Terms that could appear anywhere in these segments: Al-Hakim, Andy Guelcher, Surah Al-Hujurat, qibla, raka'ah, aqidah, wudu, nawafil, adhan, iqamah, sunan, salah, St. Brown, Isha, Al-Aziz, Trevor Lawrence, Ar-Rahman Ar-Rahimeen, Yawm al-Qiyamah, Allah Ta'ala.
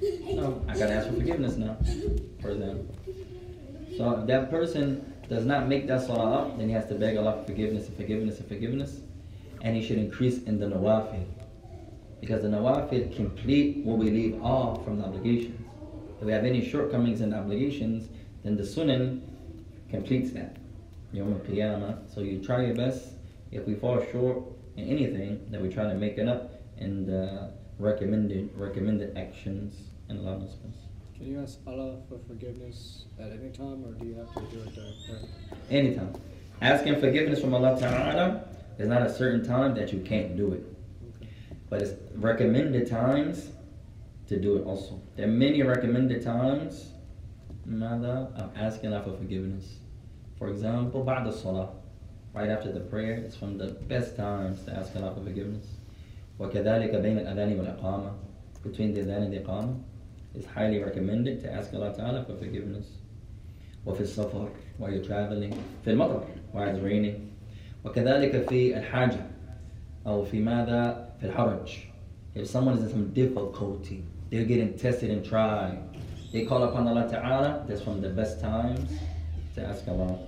So I gotta ask for forgiveness now, for example. So if that person does not make that salah up, then he has to beg Allah for forgiveness and forgiveness and forgiveness. And he should increase in the nawafil, because the nawafil complete what we leave off from the obligations. If we have any shortcomings in the obligations, then the sunan completes that. Yawm al-Qiyamah. So you try your best. If we fall short in anything, then we try to make it up in the recommended actions in Allah's best. Can you ask Allah for forgiveness at any time, or do you have to do it during prayer? Anytime. Asking forgiveness from Allah Ta'ala is not a certain time that you can't do it. Okay. But it's recommended times to do it also. There are many recommended times of asking Allah for forgiveness. For example, ba'da salah, right after the prayer, it's from the best times to ask Allah for forgiveness. وَكَذَلِكَ بَيْنَ الْأَذَانِ وَالْإِقَامَةِ, between the adhan and the iqamah, it's highly recommended to ask Allah Ta'ala for forgiveness. وَفِي السَّفَرِ, while you're traveling. فِي الْمَطَرِ, while it's raining. وَكَذَلِكَ فِي الْحَاجَةِ أو في ماذا في الحرج. If someone is in some difficulty, they're getting tested and tried, they call upon Allah Ta'ala, that's from the best times to ask Allah.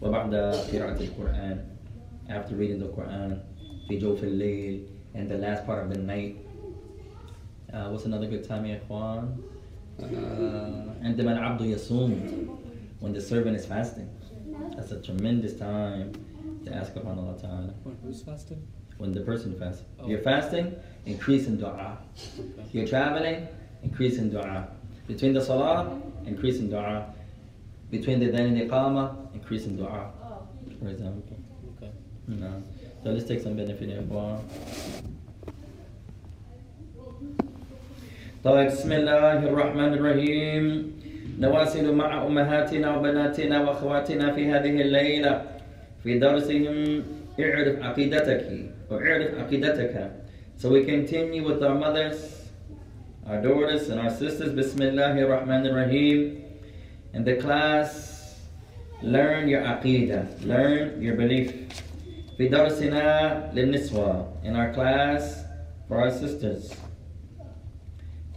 وَبَعْدَ قِرَاءَةِ الْقُرْآنِ, after reading the Qur'an. فِي جَوْفِ اللَّيْلِ, and the last part of the night. What's another good time, ya ikhwan? When the servant is fasting. That's a tremendous time to ask upon Allah Ta'ala. When who's fasting? When the person fasts. Oh. If you're fasting, increase in dua. If you're traveling, increase in dua. Between the salah, increase in dua. Between the adhan and the iqamah, increase in dua, for example. Okay. No. So let's take some benefit in dua. طيب بسم الله الرحمن الرحيم نواصل مع أمهاتنا وبناتنا وأخواتنا في هذه الليلة في درسهم اعرف عقيدتك واعرف عقيدتك. So we continue with our mothers, our daughters, and our sisters. بسم الله الرحمن الرحيم. In the class, learn your aqidah, learn your belief. في درسنا للنسوة, in our class for our sisters.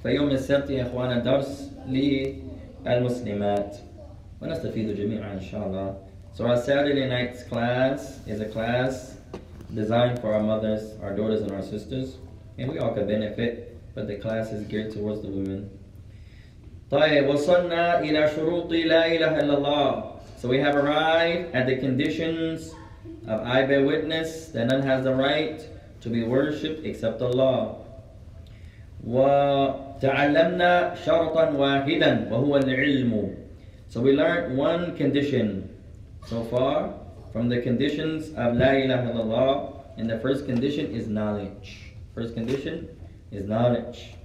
فيوم السبت يا إخوانا درس للمسلمات ونستفيد جميعا إن شاء الله. So our Saturday night's class is a class designed for our mothers, our daughters, and our sisters, and we all can benefit, but the class is geared towards the women. طيب وصلنا إلى شروط لا إله إلا الله. So we have arrived at the conditions of I bear witness that none has the right to be worshipped except Allah. وَتَعَلَّمْنَا شَرْطًا وَاحِدًا وَهُوَ الْعِلْمُ. So we learned one condition so far from the conditions of La ilaha illallah, and the first condition is knowledge. First condition is knowledge.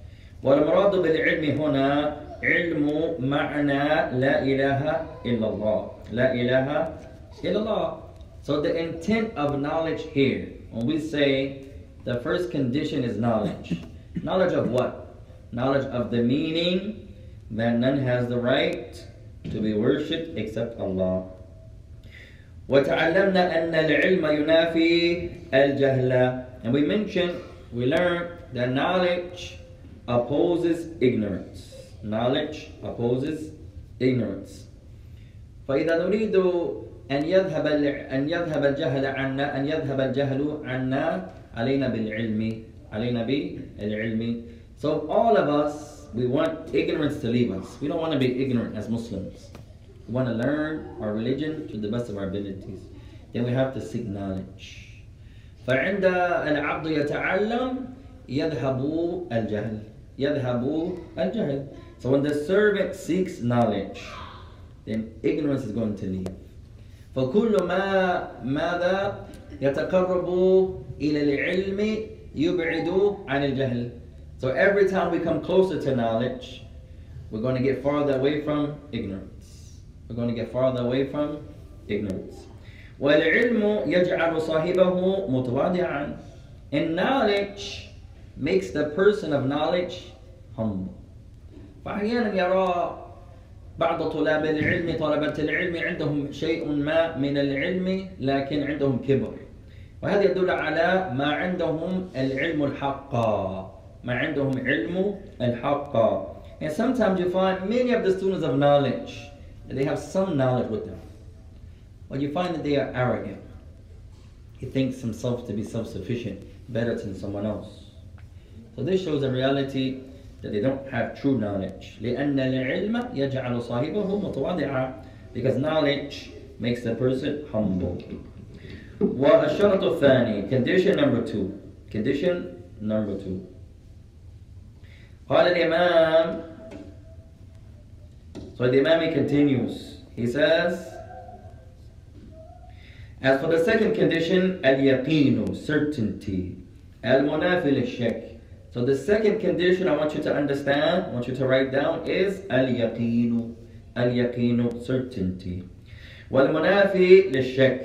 وَالْمُرَادُ بِالْعِلْمِ هُنَا عِلْمُ مَعْنَى لَا إِلَهَ إِلَّا اللَّهِ, لَا إِلَهَ إِلَّا اللَّهِ. So the intent of knowledge here, when we say the first condition is knowledge, knowledge of what? Knowledge of the meaning that none has the right to be worshipped except Allah. وَتَعَلَّمْنَا أَنَّ الْعِلْمَ يُنَافِي الْجَهْلَ. And we mentioned, we learned that knowledge opposes ignorance. Knowledge opposes ignorance. فَإِذَا نُرِيدُ أَنْ يَذْهَبَ الْجَهْلَ عَنَّا أَنْ يَذْهَبَ الْجَهْلُ عَنَّا عَلَيْنَا بِالْعِلْمِ. So all of us, we want ignorance to leave us. We don't want to be ignorant as Muslims. We want to learn our religion to the best of our abilities. Then we have to seek knowledge. فعند العبد يتعلم يذهب الجهل, يذهب الجهل. So when the servant seeks knowledge, then ignorance is going to leave. فكل ماذا يتقرب إلى العلم يبعدوا عن الجهل. So every time we come closer to knowledge, we're going to get farther away from ignorance. We're going to get farther away from ignorance. وَالْعِلْمُ يَجْعَلُ صَاحِبَهُ مُتْوَاضِعًا. And knowledge makes the person of knowledge humble. فَأَحْيَانًا يَرَى بَعْضُ طُلَابِ الْعِلْمِ طَلَبَةِ الْعِلْمِ عِنْدَهُمْ شَيْءٌ مَا مِنَ الْعِلْمِ لَكِنْ عِنْدَهُمْ كِبْرٌ. وهذا يدل على ما عندهم العلم الحق, ما عندهم علم الحق. And sometimes you find many of the students of knowledge, they have some knowledge with them, but you find that they are arrogant. He thinks himself to be self-sufficient, better than someone else. So this shows in reality that they don't have true knowledge. Because knowledge makes the person humble. Condition number two. So the Imam continues. He says, as for the second condition, al-yaqeen, certainty, al-munafil al-shak. So the second condition I want you to understand, I want you to write down, is al-yaqeen, certainty. Wal-munafi lishak,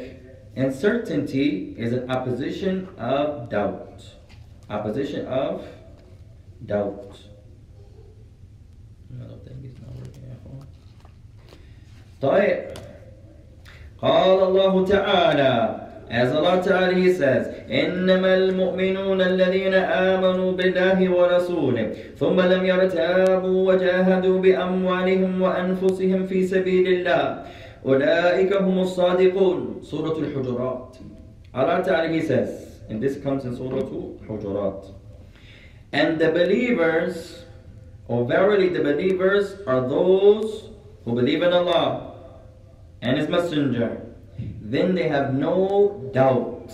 and certainty is an opposition of doubt. I don't think it's not working at all. Allah Ta'ala, as Allah Ta'ala, He says, إنما المؤمنون الذين آمنوا بالله ورسوله ثم لم يرتابوا وجاهدوا بأموالهم وأنفسهم في سبيل الله أولئك هم الصادقون. Surah Al-Hujurat. Allah Ta'ala, He says, and this comes in Surah Al-Hujurat, and the believers, or verily the believers, are those who believe in Allah and His Messenger, then they have no doubt,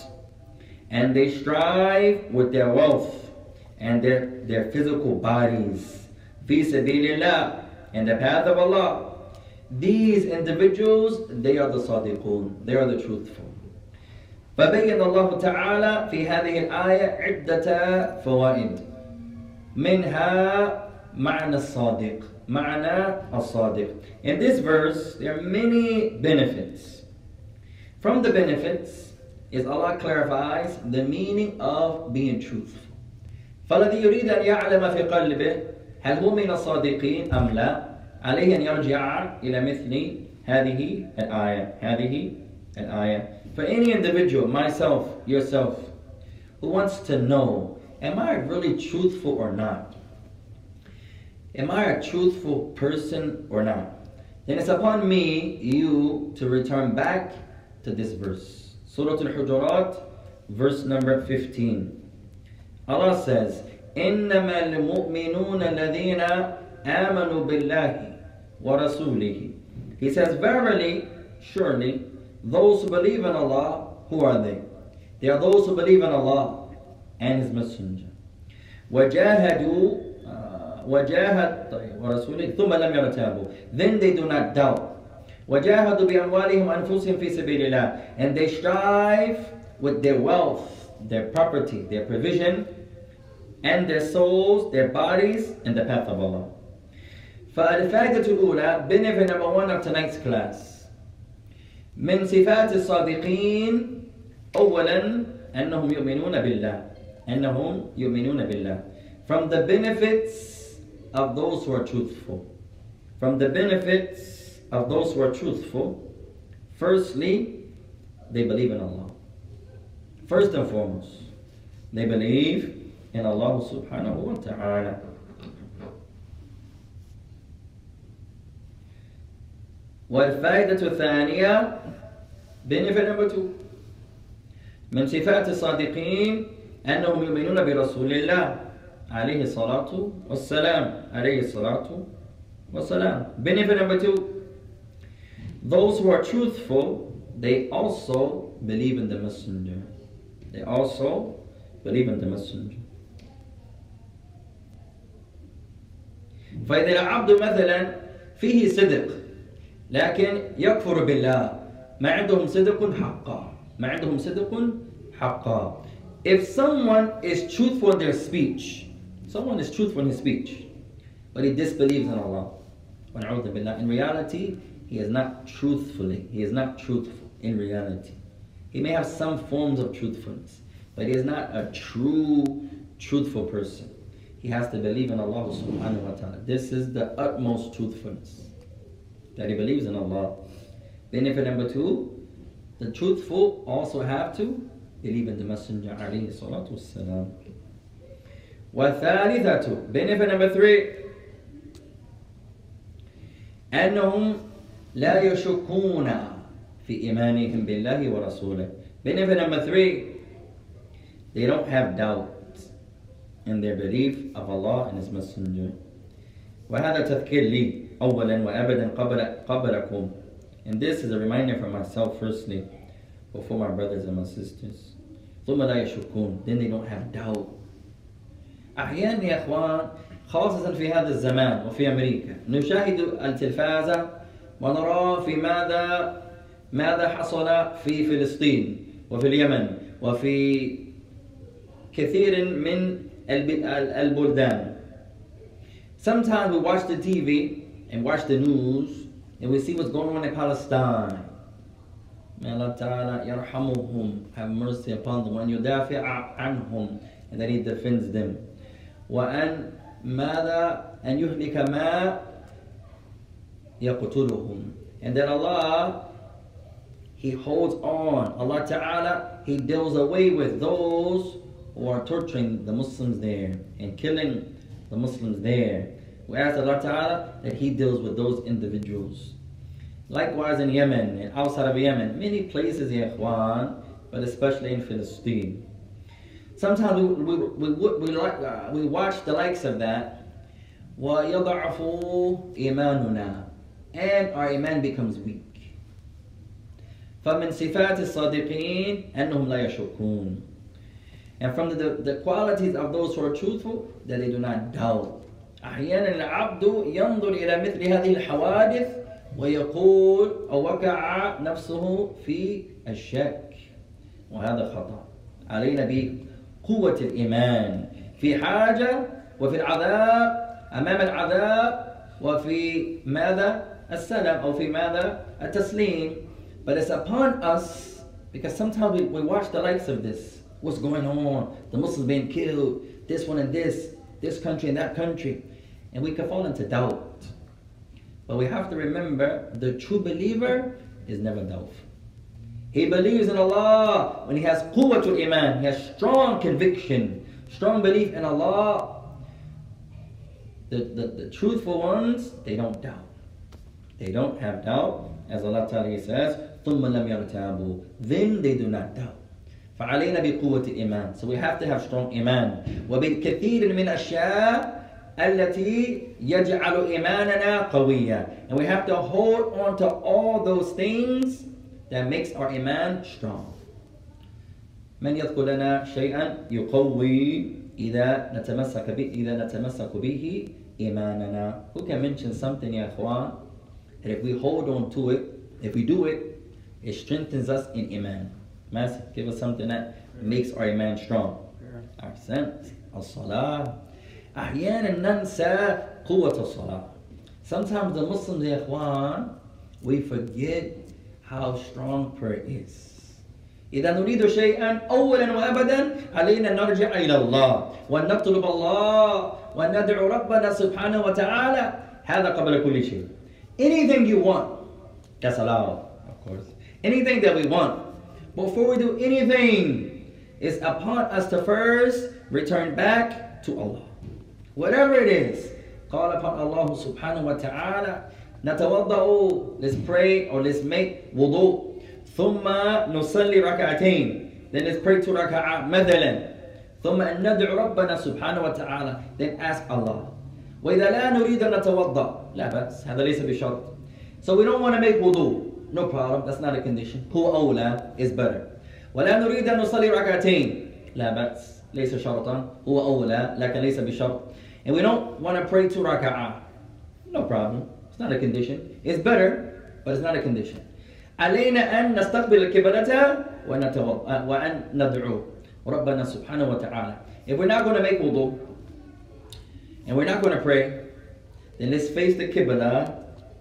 and they strive with their wealth and their physical bodies, fi sabilillah, in the path of Allah. These individuals, they are the sadiqoon, they are the truthful. فَبَيَّنَ اللَّهُ تَعَالَى فِي هَذِهِ الْآيَةِ عِدَّةَ فَوَائِدٍ مِنْهَا معنى الصادق. In this verse, there are many benefits. From the benefits is Allah clarifies the meaning of being truthful. فَالَذِي يُرِيدَ أَنْ يَعْلَمَ فِي قَلْبِهِ هَلْ هُوَ مِنَ الصَّادِقِينَ أَمْ لَا عَلَيْهِ أَنْ يَرْجِعَ إِلَى مِثْلِ هَذِهِ الْآيَةِ. For any individual, myself, yourself, who wants to know, am I really truthful or not? Am I a truthful person or not? Then it's upon me, you, to return back to this verse. Surah Al-Hujurat, verse number 15. Allah says, إِنَّمَا الْمُؤْمِنُونَ الَّذِينَ آمَنُوا بِاللَّهِ وَرَسُولِهِ. He says, verily, surely, those who believe in Allah, who are they? They are those who believe in Allah and His Messenger. وَجَاهَدُوا ورسوله ثم لم يرتابوا, then they do not doubt. وجاهدوا بأموالهم وأنفسهم في سبيل الله, and they strive with their wealth, their property, their provision, and their souls, their bodies, in the path of Allah. فالفائدة الأولى, benefit number one of tonight's class, من صفات الصادقين, أولا أنهم يؤمنون بالله. From the benefits of those who are truthful. Firstly, they believe in Allah. First and foremost, they believe in Allah subhanahu wa ta'ala. وَالْفَائِدَةُ الثَّانِيَةُ, benefit number two, من صفات الصادقين أنهم يؤمنون برسول الله عليه الصلاة والسلام. Benefit number two, those who are truthful, they also believe in the Messenger. فإذا العبد مثلا فيه صدق لكن يكفر بالله ما عندهم صدق حقا. If someone is truthful in their speech, but he disbelieves in Allah, in reality, he is not truthful in reality. He may have some forms of truthfulness, but he is not a true, truthful person. He has to believe in Allah subhanahu wa ta'ala. This is the utmost truthfulness, that he believes in Allah. Benefit number two, the truthful also have to believe in the Messenger, alayhi salatu wassalam. Benefit number three, أنهم لا يشكون في إيمانهم بالله ورسوله. Benefit number three, they don't have doubt in their belief of Allah and His Messenger. وهذا تذكير لي أولا وأبدا قبلكم. And this is a reminder for myself firstly, but for my brothers and my sisters. ثم لا يشكون. Then they don't have doubt. أحيانا يا إخوان خاصة في هذا الزمان وفي أمريكا نشاهد التلفاز ونرى في ماذا حصل في فلسطين وفي اليمن وفي كثير من البلدان. Sometimes we watch the TV and watch the news and we see what's going on in Palestine. May Allah Ta'ala yarhamuhum, have mercy upon them, and yudafi'a anhum, and that He defends them. وأن ماذا أن يهلك ما يقتلهم, and that Allah, He holds on. Allah Ta'ala, He deals away with those who are torturing the Muslims there and killing the Muslims there. We ask Allah Ta'ala that He deals with those individuals. Likewise in Yemen and outside of Yemen, many places, ya ikhwan, but especially in Palestine. Sometimes we watch the likes of that, وَيَضَعْفُ إِيمَانُنَا, and our iman becomes weak. فَمِنْ صِفَاتِ الصَّادِقِينَ أَنَّهُمْ لَا يَشْكُونَ. And from the qualities of those who are truthful, that they do not doubt. أحيانا العبد ينظر إلى مثل هذه الحوادث ويقول أو وقع نفسه في الشك, وهذا خطأ. علينا بقوة الإيمان في حاجة وفي العذاب, أمام العذاب وفي ماذا السلام أو في ماذا التسليم. But it's upon us, because sometimes we watch the likes of this. What's going on? The Muslims being killed, this one and this country and that country, and we can fall into doubt. But we have to remember, the true believer is never doubtful. He believes in Allah when he has quwwatul iman, he has strong conviction, strong belief in Allah. The truthful ones, they don't doubt. They don't have doubt, as Allah Ta'ala says, ثُمَّ لَمْ يَرْتَابُوا, then they do not doubt. فعلينا بقوة الإيمان. So we have to have strong إيمان. وبالكثير من الأشياء التي يجعل إيماننا قوية. And we have to hold on to all those things that makes our إيمان strong. من يذكر لنا شيئا يقوي إذا نتمسك به إيماننا. Who can mention something, يا إخوان, that if we hold on to it, if we do it, it strengthens us in إيمان. Master, give us something that makes our iman strong. Our sense, as-salah. أحيانا ننسى قوة الصلاة. Sometimes the Muslims, ya ikhwan, we forget how strong prayer is. إذا نريد شيئا أولا وأبدا علينا نرجع إلى الله ونطلب الله وندعو ربنا سبحانه وتعالى. هذا قبل كل شيء. Anything you want, that's allowed, of course. Anything that we want. Before we do anything, it's upon us to first return back to Allah. Whatever it is, call upon Allah subhanahu wa ta'ala. نتوضأ, let's pray or let's make wudu. ثم نصلي ركعتين, then let's pray 2 raka'ah مثلا. ثم ندعو ربنا سبحانه وتعالى, then ask Allah. وإذا لا نريد أن نتوضأ, لا بأس, هذا ليس بشرط. So we don't want to make wudu. No problem, that's not a condition. هو أولى is better. ولا نريد أن نصلي ركعتين. لا بأس, ليس شرطا. هو أولى لكن ليس بشرط. And we don't want to pray 2 raka'ah. No problem, it's not a condition. It's better, but it's not a condition. علينا أن نستقبل القبلة وأن ندعو ربنا سبحانه وتعالى. If we're not going to make wudu and we're not going to pray, then let's face the qibla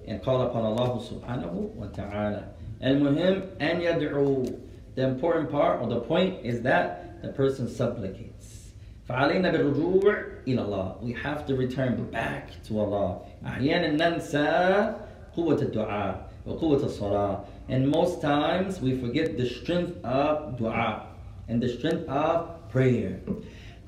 and call upon Allah subhanahu wa ta'ala. Al-muhim an yad'u. The important part or the point is that the person supplicates. فَعَلَيْنَا بِالرُّجُوعِ إِلَى اللَّهِ. We have to return back to Allah. أَحْيَانًا نَنْسَى قُوَّةَ الدُّعَاءِ وَقُوَّةَ الصَّلَاةِ. And most times we forget the strength of dua and the strength of prayer.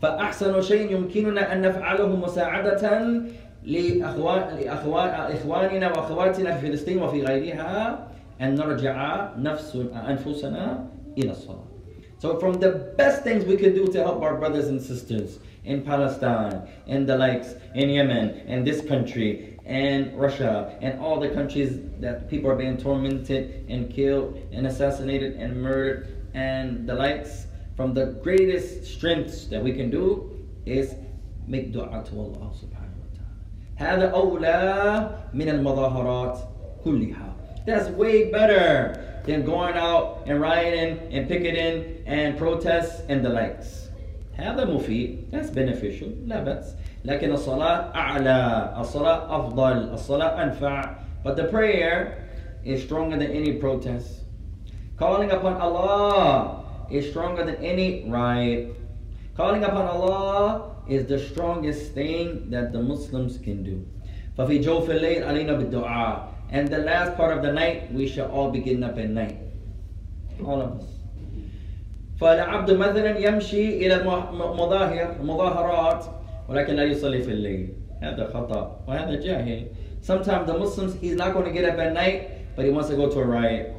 فَأَحْسَنُ شَيْءٍ يُمْكِنُنَا أَن نَفْعَلَهُ مُسَاعَدَةً لإخواننا وأخواتنا في فلسطين وفي غيرها أن نرجع أنفسنا إلى الصلاة. So from the best things we can do to help our brothers and sisters in Palestine, in the likes, in Yemen, in this country, and Russia, and all the countries that people are being tormented and killed and assassinated and murdered and the likes, from the greatest strengths that we can do is make dua to Allah subhanahu wa ta'ala. هذا أولى من المظاهرات كلها. That's way better than going out and rioting and picketing and protests and the likes. هذا مفيد. That's beneficial. لا بأس. لكن الصلاة أعلى. الصلاة أفضل. الصلاة أنفع. But the prayer is stronger than any protest. Calling upon Allah is stronger than any riot. Calling upon Allah is the strongest thing that the Muslims can do. فَفِي جَوْفِ اللَّيْلِ عَلَيْنَا بِالدُّعَاءِ. And the last part of the night, we shall all be getting up at night. All of us. فَالْعَبْدُ مَثَلًا يَمْشِي إِلَى الْمُظَاهِرَاتِ وَلَكِنْ لَا يُصَلِّي فِي اللَّيْلِ. هذا خطأ وهذا جاهل. Sometimes the Muslims, he's not going to get up at night, but he wants to go to a riot.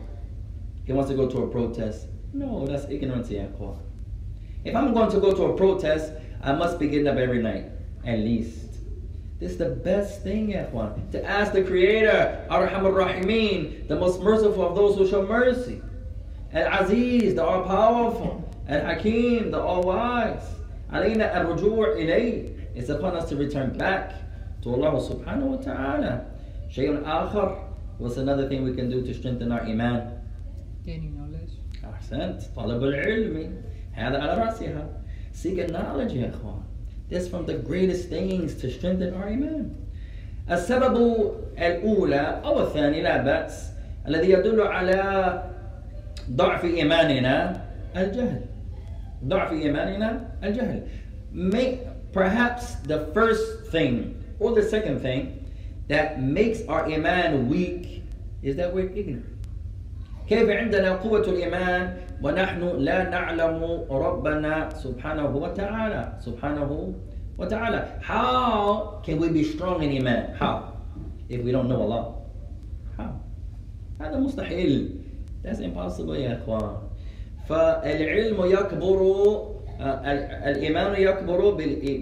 He wants to go to a protest. No, that's ignorance. If I'm going to go to a protest, I must be getting up every night, at least. This is the best thing, Ikhwan, to ask the Creator, Ar-Rahman Ar-Rahimeen, the most merciful of those who show mercy, Al-Aziz, the all-powerful, Al-Hakim, the all-wise. Alayna al-Rujur ilayh. It's upon us to return back to Allah subhanahu wa ta'ala. Shay'un akhar. What's another thing we can do to strengthen our iman? Gaining knowledge. Ahsant. Talab al-ilmi. Hada ala rasiha. Seeking knowledge, ya ikhwan. This is from the greatest things to strengthen our iman. السبب الأولى أو الثاني لا بأس الذي يدل على ضعف إيماننا الجهل. ضعف إيماننا الجهل. Perhaps the first thing or the second thing that makes our iman weak is that we're ignorant. كيف عندنا قوة الإيمان ونحن لا نعلم ربنا سبحانه وتعالى. سبحانه وتعالى. How can we be strong in iman? How? If we don't know Allah. How? هذا مستحيل. That's impossible يا إخوان. فالعلم يكبر الإيمان يكبر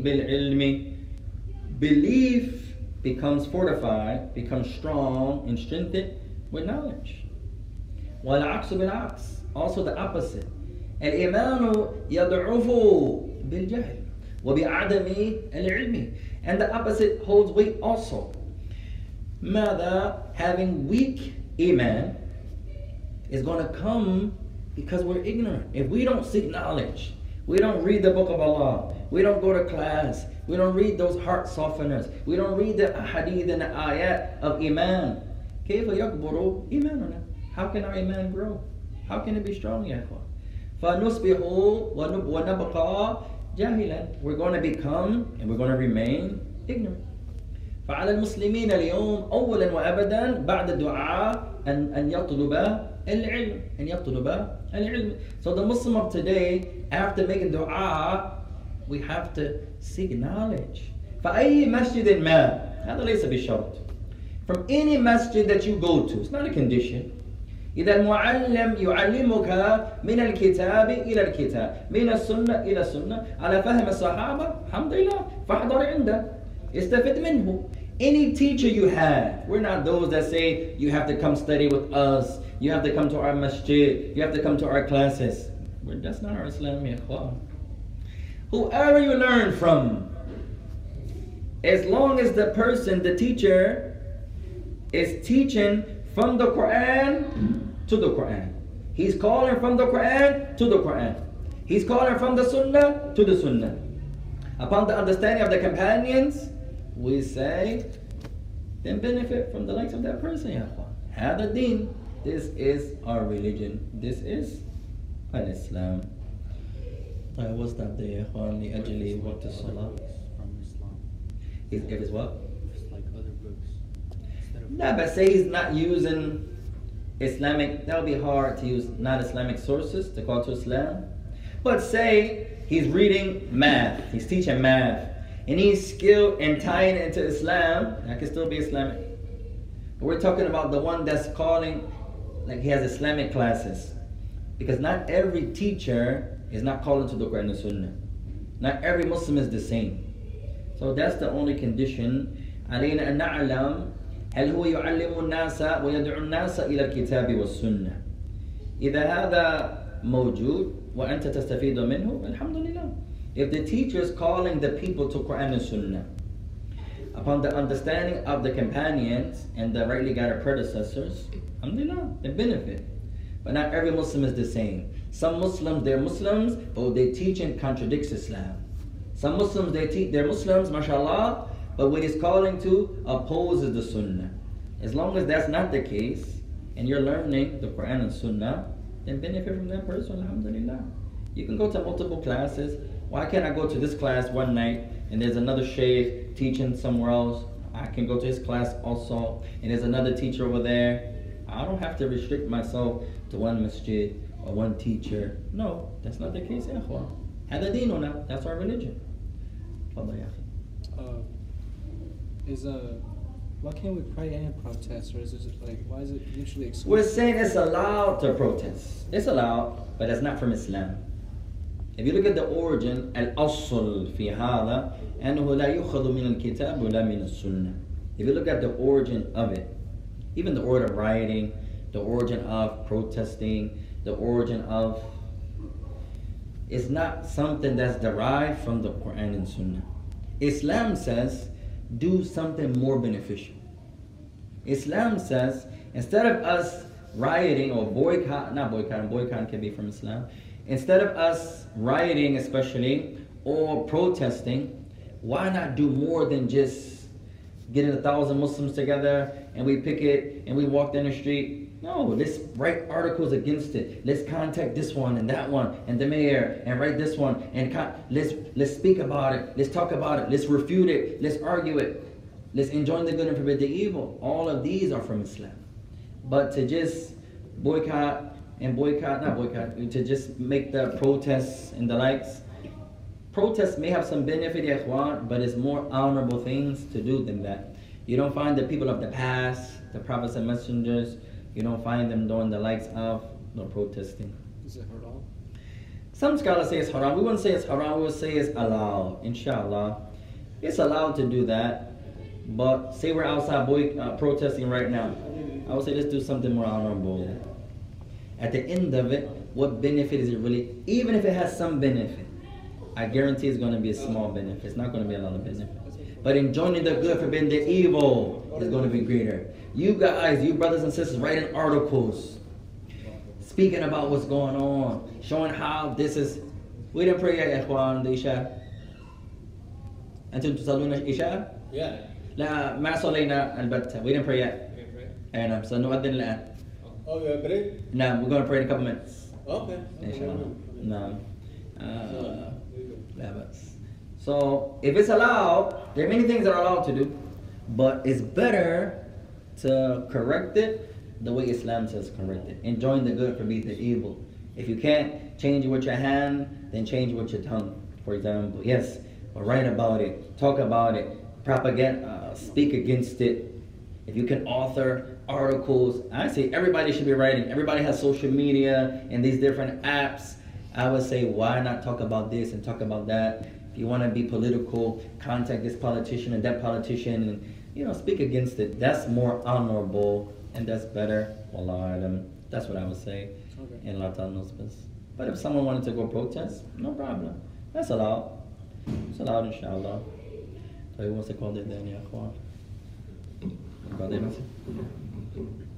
بالعلم. Belief becomes fortified, becomes strong and strengthened with knowledge. والعكس بالعكس. Also the opposite. الإيمان يضعف بالجهل وبعدم العلم. And the opposite holds weight also. ماذا? Having weak iman is going to come because we're ignorant. If we don't seek knowledge, we don't read the book of Allah, we don't go to class, we don't read those heart softeners, we don't read the hadith and the ayat of iman. كيف يكبر إيماننا? How can our iman grow? How can it be strong, ya ikhwan? فَنُصْبِحُ وَنَبْقَى جَاهِلًا. We're going to become and we're going to remain ignorant. فَعَلَى الْمُسْلِمِينَ الْيَوْمَ أَوَّلًا وَأَبَدًا بَعْدَ الدُّعَاءِ أَنْ يَطْلُبَ الْعِلْمِ. أَنْ يَطْلُبَ الْعِلْمِ. So the Muslim of today, after making dua, we have to seek knowledge. فَأَيِّ مَسْجِدٍ مَا. هذا ليس بشرط. From any masjid that you go to, it's not a condition. إذا المعلم يعلمك من الكتاب إلى الكتاب من السنة إلى السنة على فهم الصحابة الحمد لله فاحضر عنده استفد منه. Any teacher you have, we're not those that say you have to come study with us, you have to come to our masjid, you have to come to our classes. That's not our Islam, ya ikhwan. Whoever you learn from, as long as the person, the teacher, is teaching from the Quran to the Quran. He's calling from the Quran to the Quran. He's calling from the Sunnah to the Sunnah. Upon the understanding of the companions, we say, then benefit from the likes of that person, ya ikhwan. Hada deen. This is our religion. This is an Islam. I will stop there, ya ikhwan. لأجل وقت الصلاة. From Islam. If it's what? It's like other books. No, but say he's not using Islamic, that would be hard to use non-Islamic sources to call to Islam. But say he's reading math, he's teaching math, and he's skilled in tying it into Islam, that can still be Islamic. But we're talking about the one that's calling, like he has Islamic classes. Because not every teacher is not calling to the Quran and Sunnah. Not every Muslim is the same. So that's the only condition. علينا أن نعلم هل هو يعلم الناس ويدعو الناس إلى الكتاب والسنة. إذا هذا موجود وأنت تستفيد منه الحمد لله. If the teacher is calling the people to Quran and Sunnah upon the understanding of the companions and the rightly guided predecessors, alhamdulillah, they benefit. But not every Muslim is the same. Some Muslims, they're Muslims, but their teaching contradicts Islam. Some Muslims, they're Muslims, mashallah, but what he's calling to opposes the Sunnah. As long as that's not the case, and you're learning the Quran and Sunnah, then benefit from that person, alhamdulillah. You can go to multiple classes. Why can't I go to this class one night, and there's another shaykh teaching somewhere else? I can go to his class also, and there's another teacher over there. I don't have to restrict myself to one masjid or one teacher. No, that's not the case, ikhwan. Hada dinuna, that's our religion. Why can't we pray and protest, or is it like, why is it usually excluded? We're saying it's allowed to protest. It's allowed, but it's not from Islam. If you look at the origin, al-asl fi hada, annahu la yukhadhu min al-kitab wa la min al-sunnah. If you look at the origin of it, even the origin of rioting, the origin of protesting, the origin of, it's not something that's derived from the Quran and Sunnah. Islam says, do something more beneficial. Islam says, instead of us rioting or boycotting can be from Islam, instead of us rioting especially, or protesting, why not do more than just getting 1,000 Muslims together and we picket and we walk down the street? No, let's write articles against it. Let's contact this one and that one and the mayor and write this one and let's speak about it. Let's talk about it. Let's refute it. Let's argue it. Let's enjoin the good and forbid the evil. All of these are from Islam. But to just boycott and to just make the protests and the likes. Protests may have some benefit, ikhwan, but it's more honorable things to do than that. You don't find the people of the past, the prophets and messengers, you don't find them doing the likes of no protesting. Is it haram? Some scholars say it's haram. We wouldn't say it's haram, we would say it's allowed, inshallah. It's allowed to do that, but say we're outside protesting right now. I would say let's do something more honorable. Yeah. At the end of it, what benefit is it really? Even if it has some benefit, I guarantee it's going to be a small benefit. It's not going to be a lot of benefit. But enjoining the good, forbidding the evil is going to be greater. You guys, you brothers and sisters, writing articles, speaking about what's going on, showing how this is. We didn't pray yet, ikhwan, the Isha. Antum tusalluna Isha? Yeah. La ma salayna al-batta. We didn't pray yet. And I'm saying, nu'addin al-an. Oh, you pray? No, we're going to pray in a couple minutes. Okay. Inshallah. No. So, if it's allowed, there are many things that are allowed to do, but it's better to correct it the way Islam says correct it. Enjoin the good, forbid the evil. If you can't change it with your hand, then change it with your tongue, for example. Yes, but write about it, talk about it, propagate, speak against it. If you can author articles, I say everybody should be writing. Everybody has social media and these different apps. I would say, why not talk about this and talk about that? If you want to be political, contact this politician and that politician and, you know, speak against it. That's more honorable and that's better. Wallahu alam. That's what I would say. Okay. And Allah Ta'ala knows best. But if someone wanted to go protest, no problem. That's allowed. It's allowed, inshallah. So he wants to call it then, yeah. Go on. Got it?